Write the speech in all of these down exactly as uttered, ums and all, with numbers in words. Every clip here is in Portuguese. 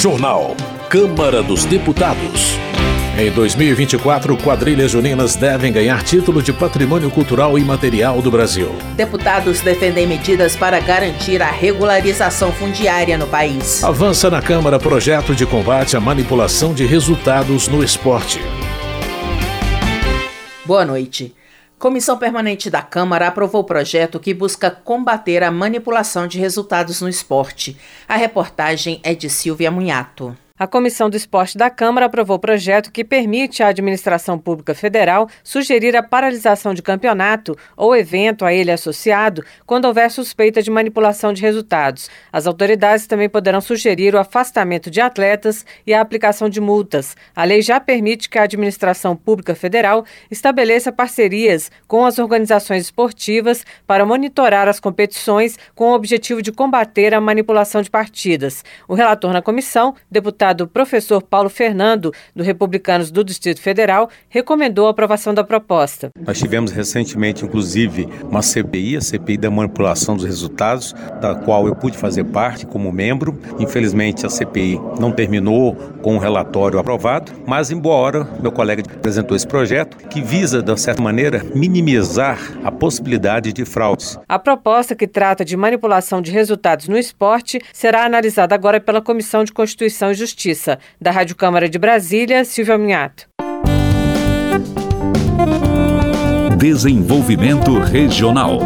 Jornal Câmara dos Deputados. Em dois mil e vinte e quatro, quadrilhas juninas devem ganhar título de patrimônio cultural imaterial do Brasil. Deputados defendem medidas para garantir a regularização fundiária no país. Avança na Câmara projeto de combate à manipulação de resultados no esporte. Boa noite. Comissão Permanente da Câmara aprovou o projeto que busca combater a manipulação de resultados no esporte. A reportagem é de Silvia Munhato. A Comissão do Esporte da Câmara aprovou o projeto que permite à Administração Pública Federal sugerir a paralisação de campeonato ou evento a ele associado quando houver suspeita de manipulação de resultados. As autoridades também poderão sugerir o afastamento de atletas e a aplicação de multas. A lei já permite que a Administração Pública Federal estabeleça parcerias com as organizações esportivas para monitorar as competições com o objetivo de combater a manipulação de partidas. O relator na comissão, deputado O professor Paulo Fernando, do Republicanos do Distrito Federal, recomendou a aprovação da proposta. Nós tivemos recentemente, inclusive, uma C P I, a C P I da manipulação dos resultados, da qual eu pude fazer parte como membro. Infelizmente, a C P I não terminou com o relatório aprovado, mas, em boa hora, meu colega apresentou esse projeto que visa, de certa maneira, minimizar a possibilidade de fraudes. A proposta, que trata de manipulação de resultados no esporte, será analisada agora pela Comissão de Constituição e Justiça. Justiça. Da Rádio Câmara de Brasília, Silvia Munhato. Desenvolvimento Regional.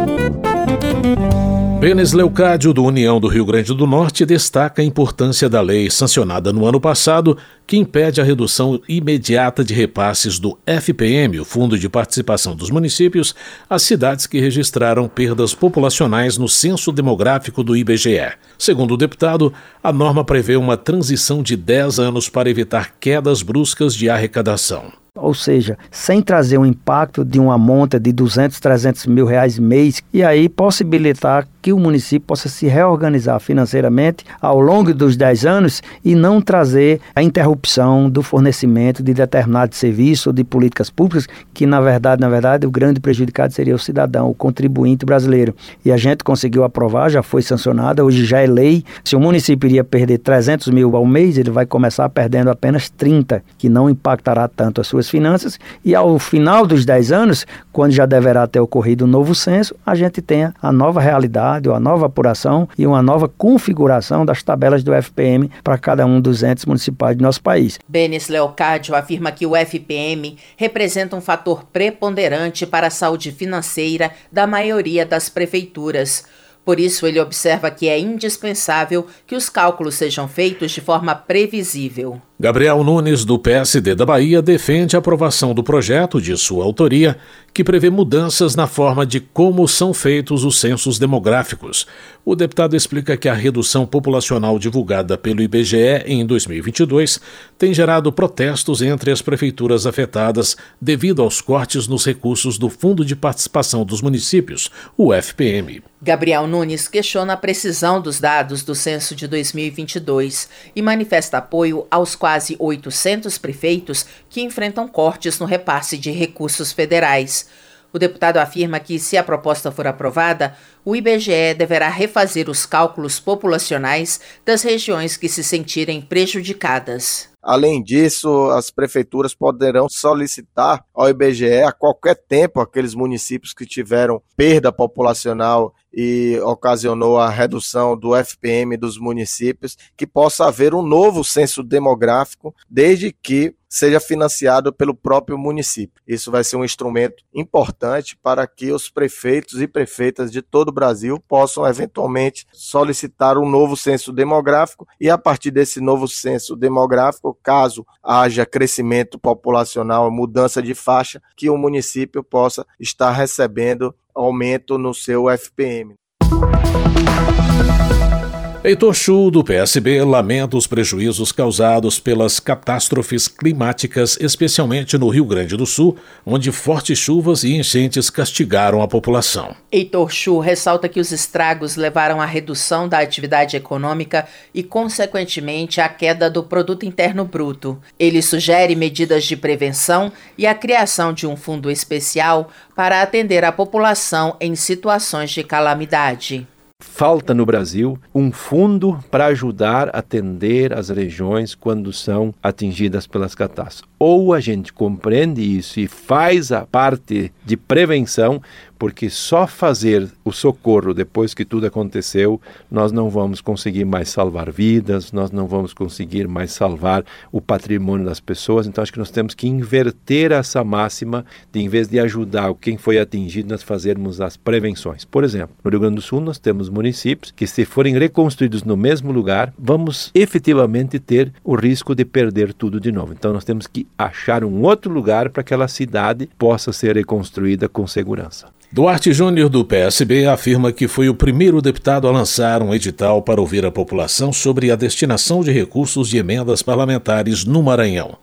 Benes Leucádio, do União do Rio Grande do Norte, destaca a importância da lei sancionada no ano passado, que impede a redução imediata de repasses do F P M, o Fundo de Participação dos Municípios, às cidades que registraram perdas populacionais no Censo Demográfico do I B G E. Segundo o deputado, a norma prevê uma transição de dez anos para evitar quedas bruscas de arrecadação. Ou seja, sem trazer um impacto de uma monta de duzentos, trezentos mil reais mês, e aí possibilitar que o município possa se reorganizar financeiramente ao longo dos dez anos e não trazer a interrupção do fornecimento de determinado serviço ou de políticas públicas, que na verdade, na verdade, o grande prejudicado seria o cidadão, o contribuinte brasileiro. E a gente conseguiu aprovar, já foi sancionada, hoje já é lei. Se o município iria perder trezentos mil ao mês, ele vai começar perdendo apenas trinta, que não impactará tanto as suas finanças, e ao final dos dez anos, quando já deverá ter ocorrido um novo censo, a gente tenha a nova realidade, ou a nova apuração e uma nova configuração das tabelas do F P M para cada um dos entes municipais do nosso país. Benes Leocádio afirma que o F P M representa um fator preponderante para a saúde financeira da maioria das prefeituras. Por isso, ele observa que é indispensável que os cálculos sejam feitos de forma previsível. Gabriel Nunes, do P S B da Bahia, defende a aprovação do projeto de sua autoria, que prevê mudanças na forma de como são feitos os censos demográficos. O deputado explica que a redução populacional divulgada pelo I B G E em dois mil e vinte e dois tem gerado protestos entre as prefeituras afetadas devido aos cortes nos recursos do Fundo de Participação dos Municípios, o F P M. Gabriel Nunes questiona a precisão dos dados do censo de dois mil e vinte e dois e manifesta apoio aos quase oitocentos prefeitos que enfrentam cortes no repasse de recursos federais. O deputado afirma que, se a proposta for aprovada, o I B G E deverá refazer os cálculos populacionais das regiões que se sentirem prejudicadas. Além disso, as prefeituras poderão solicitar ao I B G E a qualquer tempo aqueles municípios que tiveram perda populacional e ocasionou a redução do F P M dos municípios, que possa haver um novo censo demográfico, desde que seja financiado pelo próprio município. Isso vai ser um instrumento importante para que os prefeitos e prefeitas de todo o Brasil possam eventualmente solicitar um novo censo demográfico e, a partir desse novo censo demográfico, caso haja crescimento populacional, mudança de faixa, que o município possa estar recebendo aumento no seu F P M. Heitor Schul, do P S B, lamenta os prejuízos causados pelas catástrofes climáticas, especialmente no Rio Grande do Sul, onde fortes chuvas e enchentes castigaram a população. Heitor Schul ressalta que os estragos levaram à redução da atividade econômica e, consequentemente, à queda do Produto Interno Bruto. Ele sugere medidas de prevenção e a criação de um fundo especial para atender a população em situações de calamidade. falta no Brasil um fundo para ajudar a atender as regiões quando são atingidas pelas catástrofes. Ou a gente compreende isso e faz a parte de prevenção, porque só fazer o socorro depois que tudo aconteceu, nós não vamos conseguir mais salvar vidas, nós não vamos conseguir mais salvar o patrimônio das pessoas. Então, acho que nós temos que inverter essa máxima de, em vez de ajudar quem foi atingido, nós fazermos as prevenções. Por exemplo, no Rio Grande do Sul, nós temos municípios que, se forem reconstruídos no mesmo lugar, vamos efetivamente ter o risco de perder tudo de novo. Então, nós temos que achar um outro lugar para que aquela cidade possa ser reconstruída com segurança. Duarte Júnior, do P S B, afirma que foi o primeiro deputado a lançar um edital para ouvir a população sobre a destinação de recursos de emendas parlamentares no Maranhão.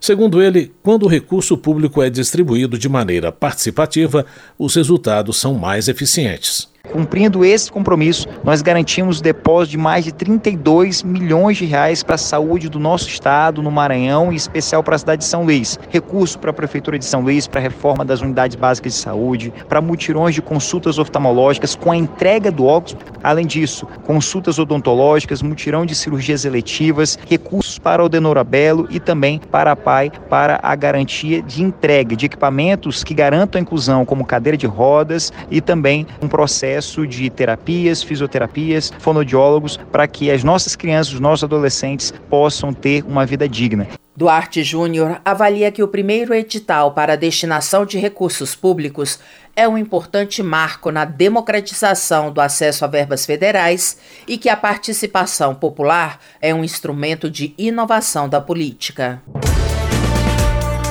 Segundo ele, quando o recurso público é distribuído de maneira participativa, os resultados são mais eficientes. Cumprindo esse compromisso, nós garantimos o depósito de mais de trinta e dois milhões de reais para a saúde do nosso estado, no Maranhão, em especial para a cidade de São Luís. Recurso para a Prefeitura de São Luís, para a reforma das unidades básicas de saúde, para mutirões de consultas oftalmológicas com a entrega do óculos. Além disso, consultas odontológicas, mutirão de cirurgias eletivas, recursos para o Denourabelo e também para a P A I, para a garantia de entrega de equipamentos que garantam a inclusão, como cadeira de rodas e também um processo de terapias, fisioterapias, fonoaudiólogos, para que as nossas crianças, os nossos adolescentes possam ter uma vida digna. Duarte Júnior avalia que o primeiro edital para a destinação de recursos públicos é um importante marco na democratização do acesso a verbas federais e que a participação popular é um instrumento de inovação da política.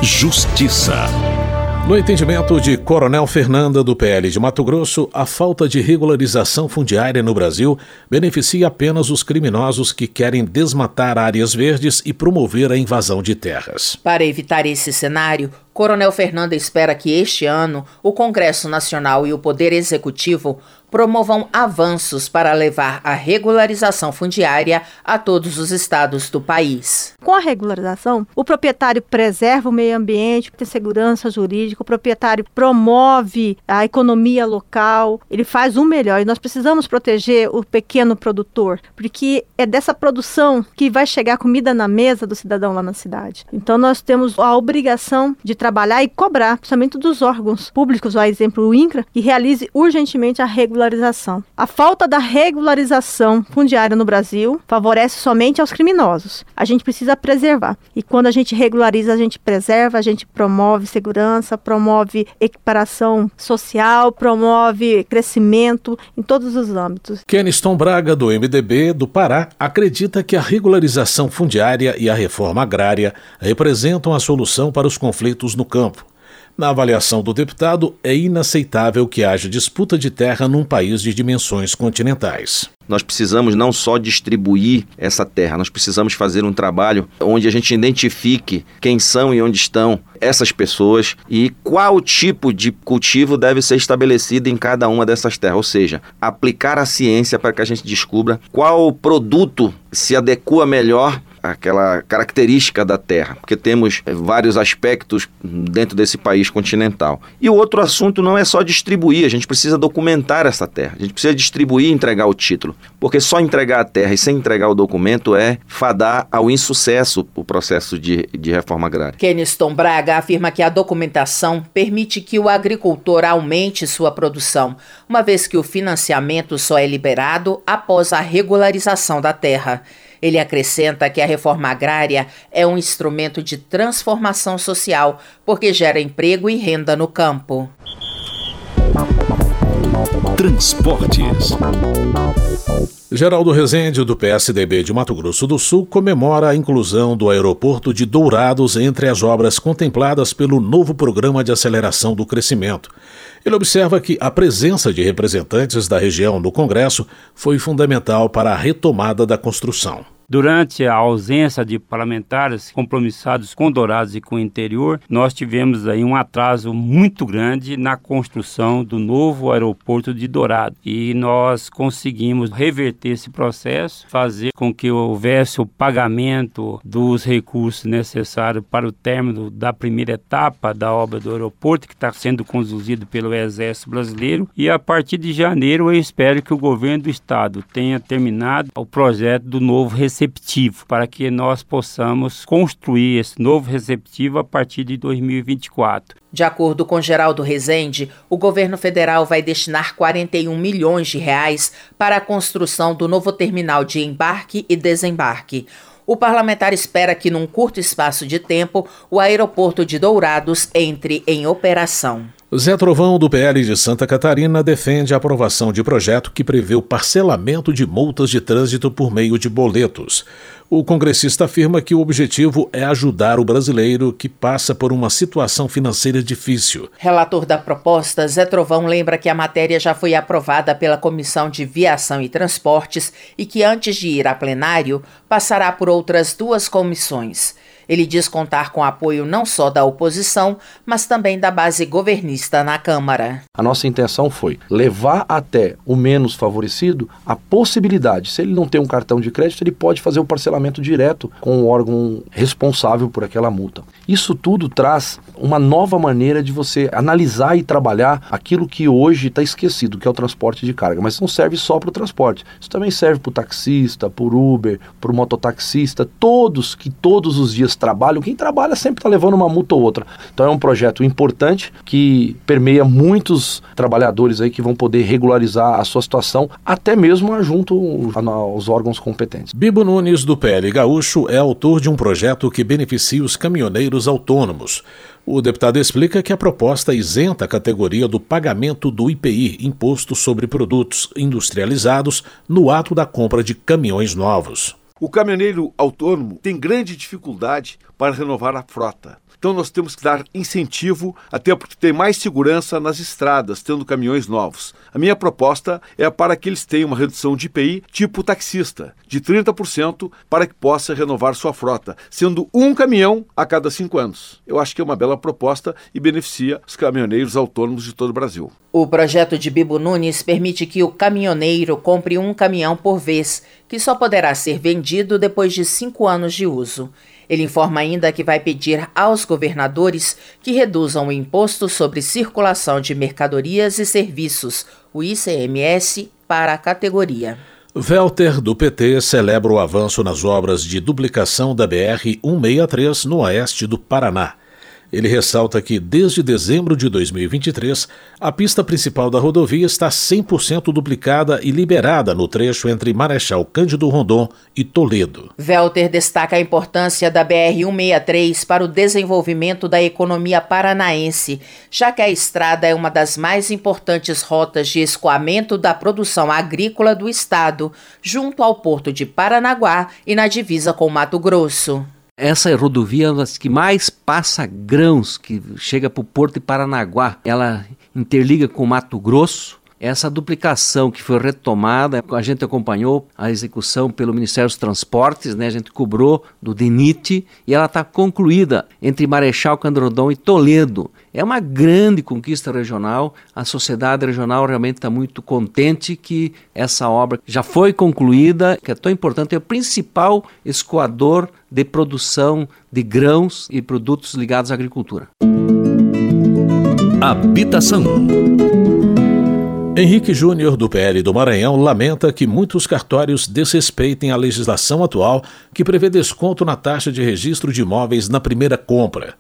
Justiça. No entendimento de Coronel Fernanda, do P L de Mato Grosso, a falta de regularização fundiária no Brasil beneficia apenas os criminosos que querem desmatar áreas verdes e promover a invasão de terras. Para evitar esse cenário, Coronel Fernanda espera que este ano o Congresso Nacional e o Poder Executivo promovam avanços para levar a regularização fundiária a todos os estados do país. Com a regularização, o proprietário preserva o meio ambiente, tem segurança jurídica, o proprietário promove a economia local, ele faz o melhor. E nós precisamos proteger o pequeno produtor, porque é dessa produção que vai chegar comida na mesa do cidadão lá na cidade. Então nós temos a obrigação de trabalhar e cobrar, principalmente dos órgãos públicos, a exemplo o INCRA, que realize urgentemente a regularização. A falta da regularização fundiária no Brasil favorece somente aos criminosos. A gente precisa preservar. E quando a gente regulariza, a gente preserva, a gente promove segurança, promove equiparação social, promove crescimento em todos os âmbitos. Keniston Braga, do M D B do Pará, acredita que a regularização fundiária e a reforma agrária representam a solução para os conflitos no campo. Na avaliação do deputado, é inaceitável que haja disputa de terra num país de dimensões continentais. Nós precisamos não só distribuir essa terra, nós precisamos fazer um trabalho onde a gente identifique quem são e onde estão essas pessoas e qual tipo de cultivo deve ser estabelecido em cada uma dessas terras. Ou seja, aplicar a ciência para que a gente descubra qual produto se adequa melhor àquela característica da terra, porque temos vários aspectos dentro desse país continental. E o outro assunto não é só distribuir, a gente precisa documentar essa terra, a gente precisa distribuir e entregar o título. Porque só entregar a terra e sem entregar o documento é fadar ao insucesso o processo de, de reforma agrária. Keniston Braga afirma que a documentação permite que o agricultor aumente sua produção, uma vez que o financiamento só é liberado após a regularização da terra. Ele acrescenta que a reforma agrária é um instrumento de transformação social, porque gera emprego e renda no campo. Transportes. Geraldo Rezende, do P S D B de Mato Grosso do Sul, comemora a inclusão do aeroporto de Dourados entre as obras contempladas pelo novo Programa de Aceleração do Crescimento. Ele observa que a presença de representantes da região no Congresso foi fundamental para a retomada da construção. Durante a ausência de parlamentares compromissados com Dourados e com o interior, nós tivemos aí um atraso muito grande na construção do novo aeroporto de Dourados. E nós conseguimos reverter esse processo, fazer com que houvesse o pagamento dos recursos necessários para o término da primeira etapa da obra do aeroporto, que está sendo conduzido pelo Exército Brasileiro. E a partir de janeiro eu espero que o governo do Estado tenha terminado o projeto do novo receptivo, para que nós possamos construir esse novo receptivo a partir de dois mil e vinte e quatro. De acordo com Geraldo Rezende, o governo federal vai destinar quarenta e um milhões de reais para a construção do novo terminal de embarque e desembarque. O parlamentar espera que, num curto espaço de tempo, o aeroporto de Dourados entre em operação. Zé Trovão, do P L de Santa Catarina, defende a aprovação de projeto que prevê o parcelamento de multas de trânsito por meio de boletos. O congressista afirma que o objetivo é ajudar o brasileiro que passa por uma situação financeira difícil. Relator da proposta, Zé Trovão lembra que a matéria já foi aprovada pela Comissão de Viação e Transportes e que, antes de ir a plenário, passará por outras duas comissões. Ele diz contar com apoio não só da oposição, mas também da base governista na Câmara. A nossa intenção foi levar até o menos favorecido a possibilidade, se ele não tem um cartão de crédito, ele pode fazer um parcelamento direto com o órgão responsável por aquela multa. Isso tudo traz uma nova maneira de você analisar e trabalhar aquilo que hoje está esquecido, que é o transporte de carga. Mas não serve só para o transporte. Isso também serve para o taxista, para o Uber, para o mototaxista, todos que todos os dias trabalho, quem trabalha sempre está levando uma multa ou outra. Então é um projeto importante que permeia muitos trabalhadores aí que vão poder regularizar a sua situação, até mesmo junto aos órgãos competentes. Bibo Nunes, do P L Gaúcho, é autor de um projeto que beneficia os caminhoneiros autônomos. O deputado explica que a proposta isenta a categoria do pagamento do I P I, Imposto sobre Produtos Industrializados, no ato da compra de caminhões novos. O caminhoneiro autônomo tem grande dificuldade para renovar a frota. Então nós temos que dar incentivo, até porque tem mais segurança nas estradas, tendo caminhões novos. A minha proposta é para que eles tenham uma redução de I P I tipo taxista, de trinta por cento, para que possa renovar sua frota, sendo um caminhão a cada cinco anos. Eu acho que é uma bela proposta e beneficia os caminhoneiros autônomos de todo o Brasil. O projeto de Bibo Nunes permite que o caminhoneiro compre um caminhão por vez, que só poderá ser vendido depois de cinco anos de uso. Ele informa ainda que vai pedir aos governadores que reduzam o Imposto sobre Circulação de Mercadorias e Serviços, o I C M S, para a categoria. Velter, do P T, celebra o avanço nas obras de duplicação da B R cento e sessenta e três no oeste do Paraná. Ele ressalta que, desde dezembro de dois mil e vinte e três, a pista principal da rodovia está cem por cento duplicada e liberada no trecho entre Marechal Cândido Rondon e Toledo. Velter destaca a importância da B R cento e sessenta e três para o desenvolvimento da economia paranaense, já que a estrada é uma das mais importantes rotas de escoamento da produção agrícola do estado, junto ao porto de Paranaguá e na divisa com Mato Grosso. Essa rodovia é uma das que mais passa grãos, que chega para o porto de Paranaguá. Ela interliga com o Mato Grosso. Essa duplicação que foi retomada, a gente acompanhou a execução pelo Ministério dos Transportes, né? A gente cobrou do DENIT e ela está concluída entre Marechal Cândido Rondon e Toledo. É uma grande conquista regional, a sociedade regional realmente está muito contente que essa obra já foi concluída, que é tão importante, é o principal escoador de produção de grãos e produtos ligados à agricultura. Habitação. Henrique Júnior, do P L do Maranhão, lamenta que muitos cartórios desrespeitem a legislação atual que prevê desconto na taxa de registro de imóveis na primeira compra.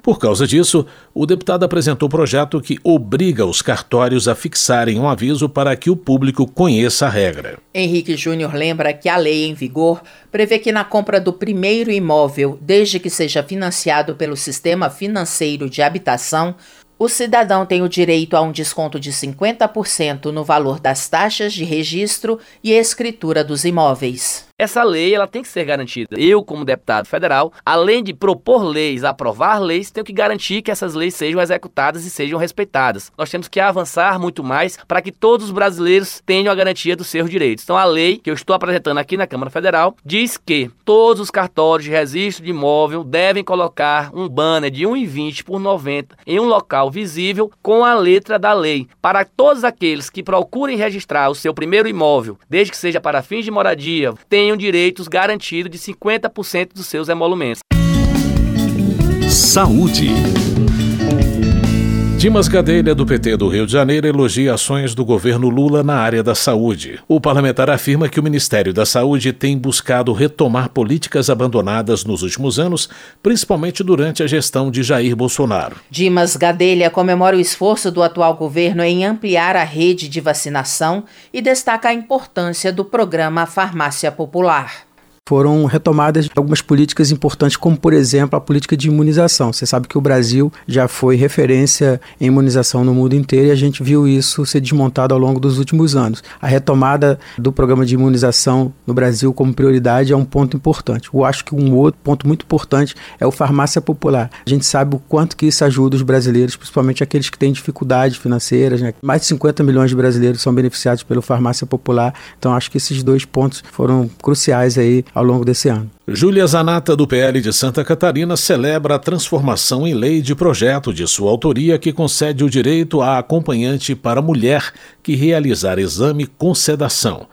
Por causa disso, o deputado apresentou projeto que obriga os cartórios a fixarem um aviso para que o público conheça a regra. Henrique Júnior lembra que a lei em vigor prevê que na compra do primeiro imóvel, desde que seja financiado pelo Sistema Financeiro de Habitação, o cidadão tem o direito a um desconto de cinquenta por cento no valor das taxas de registro e escritura dos imóveis. essa lei ela tem que ser garantida. Eu, como deputado federal, além de propor leis, aprovar leis, tenho que garantir que essas leis sejam executadas e sejam respeitadas. Nós temos que avançar muito mais para que todos os brasileiros tenham a garantia dos seus direitos. Então, a lei que eu estou apresentando aqui na Câmara Federal diz que todos os cartórios de registro de imóvel devem colocar um banner de um e vinte por noventa em um local visível com a letra da lei, para todos aqueles que procurem registrar o seu primeiro imóvel, desde que seja para fins de moradia, tenham direitos garantidos de cinquenta por cento dos seus emolumentos. Saúde. Dimas Gadelha, do P T do Rio de Janeiro, elogia ações do governo Lula na área da saúde. O parlamentar afirma que o Ministério da Saúde tem buscado retomar políticas abandonadas nos últimos anos, principalmente durante a gestão de Jair Bolsonaro. Dimas Gadelha comemora o esforço do atual governo em ampliar a rede de vacinação e destaca a importância do programa Farmácia Popular. Foram retomadas algumas políticas importantes, como, por exemplo, a política de imunização. Você sabe que o Brasil já foi referência em imunização no mundo inteiro e a gente viu isso ser desmontado ao longo dos últimos anos. A retomada do programa de imunização no Brasil como prioridade é um ponto importante. Eu acho que um outro ponto muito importante é o farmácia popular. A gente sabe o quanto que isso ajuda os brasileiros, principalmente aqueles que têm dificuldades financeiras, né? Mais de cinquenta milhões de brasileiros são beneficiados pelo farmácia popular. Então, acho que esses dois pontos foram cruciais aí ao longo desse ano. Júlia Zanatta, do P L de Santa Catarina, celebra a transformação em lei de projeto de sua autoria que concede o direito à acompanhante para mulher que realizar exame com sedação.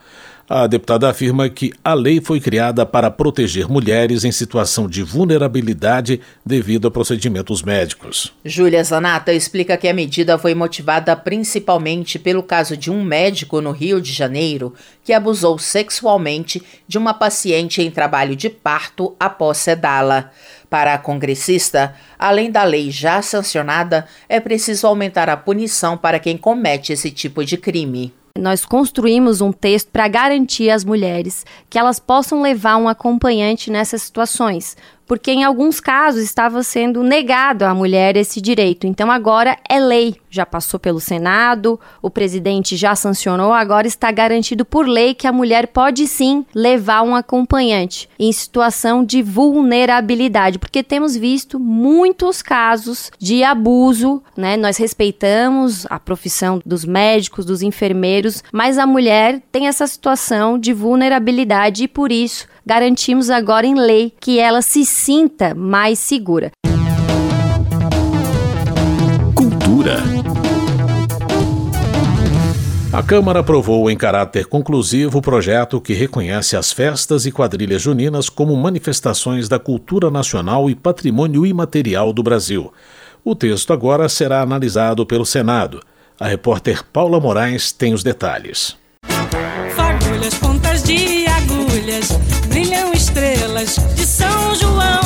A deputada afirma que a lei foi criada para proteger mulheres em situação de vulnerabilidade devido a procedimentos médicos. Júlia Zanatta explica que a medida foi motivada principalmente pelo caso de um médico no Rio de Janeiro que abusou sexualmente de uma paciente em trabalho de parto após sedá-la. Para a congressista, além da lei já sancionada, é preciso aumentar a punição para quem comete esse tipo de crime. Nós construímos um texto para garantir às mulheres que elas possam levar um acompanhante nessas situações, porque em alguns casos estava sendo negado à mulher esse direito. Então agora é lei, já passou pelo Senado, o presidente já sancionou, agora está garantido por lei que a mulher pode sim levar um acompanhante em situação de vulnerabilidade, porque temos visto muitos casos de abuso, né? Nós respeitamos a profissão dos médicos, dos enfermeiros, mas a mulher tem essa situação de vulnerabilidade e por isso garantimos agora em lei que ela se sinta mais segura. Cultura. A Câmara aprovou em caráter conclusivo o projeto que reconhece as festas e quadrilhas juninas como manifestações da cultura nacional e patrimônio imaterial do Brasil. O texto agora será analisado pelo Senado. A repórter Paula Moraes tem os detalhes. Fagulhas, pontas de agulhas, brilham estrelas de São João,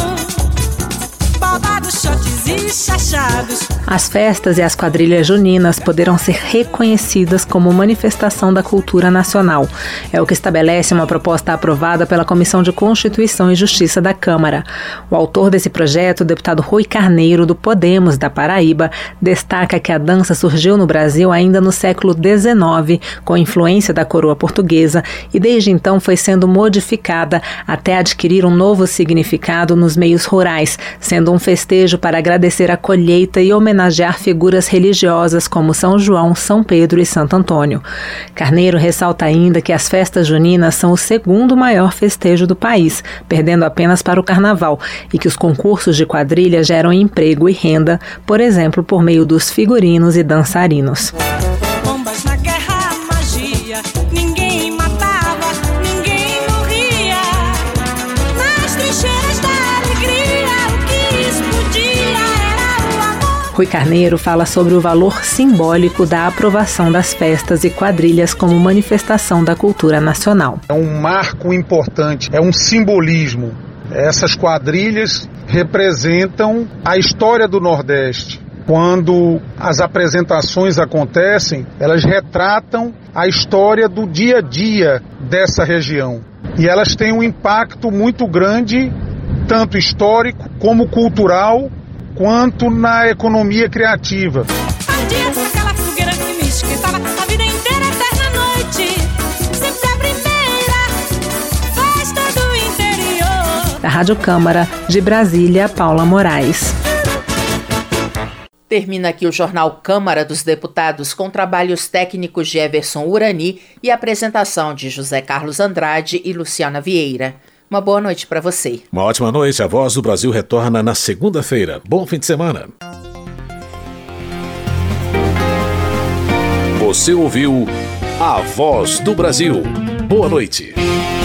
babados, shotes e chachados. As festas e as quadrilhas juninas poderão ser reconhecidas como manifestação da cultura nacional. É o que estabelece uma proposta aprovada pela Comissão de Constituição e Justiça da Câmara. O autor desse projeto, o deputado Rui Carneiro, do Podemos, da Paraíba, destaca que a dança surgiu no Brasil ainda no século dezenove, com influência da coroa portuguesa, e desde então foi sendo modificada até adquirir um novo significado nos meios rurais, sendo um festejo para agradecer a colheita e homenagear figuras religiosas como São João, São Pedro e Santo Antônio. Carneiro ressalta ainda que as festas juninas são o segundo maior festejo do país, perdendo apenas para o carnaval, e que os concursos de quadrilha geram emprego e renda, por exemplo, por meio dos figurinos e dançarinos. Bombas na guerra, magia, ninguém matava, ninguém morria, nas trincheiras da... Rui Carneiro fala sobre o valor simbólico da aprovação das festas e quadrilhas como manifestação da cultura nacional. É um marco importante, é um simbolismo. Essas quadrilhas representam a história do Nordeste. Quando as apresentações acontecem, elas retratam a história do dia a dia dessa região. E elas têm um impacto muito grande, tanto histórico como cultural, quanto na economia criativa. A vida inteira, noite, sempre a primeira, festa Rádio Câmara, de Brasília, Paula Moraes. Termina aqui o Jornal Câmara dos Deputados com trabalhos técnicos de Everson Urani e apresentação de José Carlos Andrade e Luciana Vieira. Uma boa noite para você. Uma ótima noite. A Voz do Brasil retorna na segunda-feira. Bom fim de semana. Você ouviu A Voz do Brasil. Boa noite.